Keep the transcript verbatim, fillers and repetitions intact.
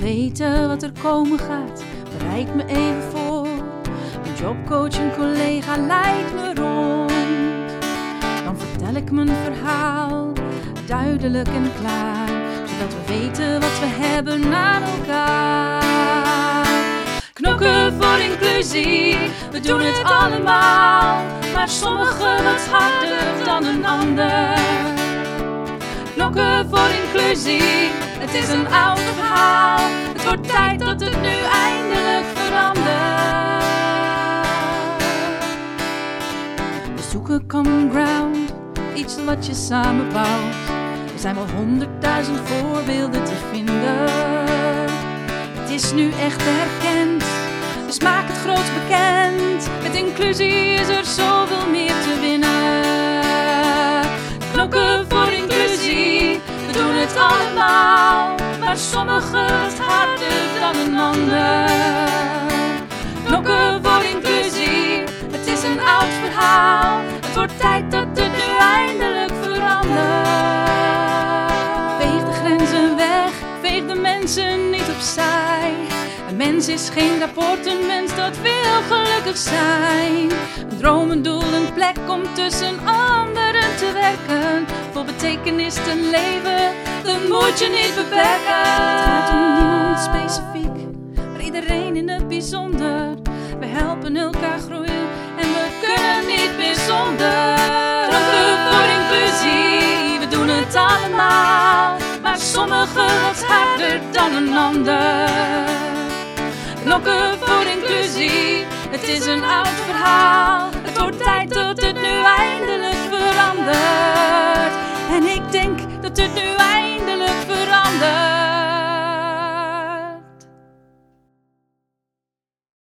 Weten wat er komen gaat, bereik me even voor. Een jobcoach, een collega leidt me rond. Dan vertel ik mijn verhaal, duidelijk en klaar, zodat we weten wat we hebben aan elkaar. Knokken voor inclusie, we doen het allemaal, maar sommigen wat harder dan een ander. Knokken voor inclusie, het is een oud verhaal. Het wordt tijd dat het nu eindelijk verandert. We zoeken common ground, iets wat je samen bouwt. Er zijn wel honderdduizend voorbeelden te vinden. Het is nu echt erkend, dus maak het groots bekend. Met inclusie is er zoveel meer te winnen. Knokken voor inclusie, we doen het allemaal. Sommigen het harder dan een ander. Knokken voor inclusie, het is een oud verhaal. Het wordt tijd dat het nu eindelijk verandert. Veeg de grenzen weg, veeg de mensen niet opzij. Een mens is geen rapport, een mens dat wil gelukkig zijn. Een droom, een doel, een plek om tussen anderen te werken. Voor betekenis te leven, dat moet je niet beperken. Het gaat om niemand specifiek, maar iedereen in het bijzonder. We helpen elkaar groeien en we kunnen niet meer zonder. Knokken voor inclusie, we doen het allemaal, maar sommigen wat harder dan een ander. Knokken voor inclusie, het is een oud verhaal. Het wordt tijd dat het nu eindelijk verandert. En ik denk dat het nu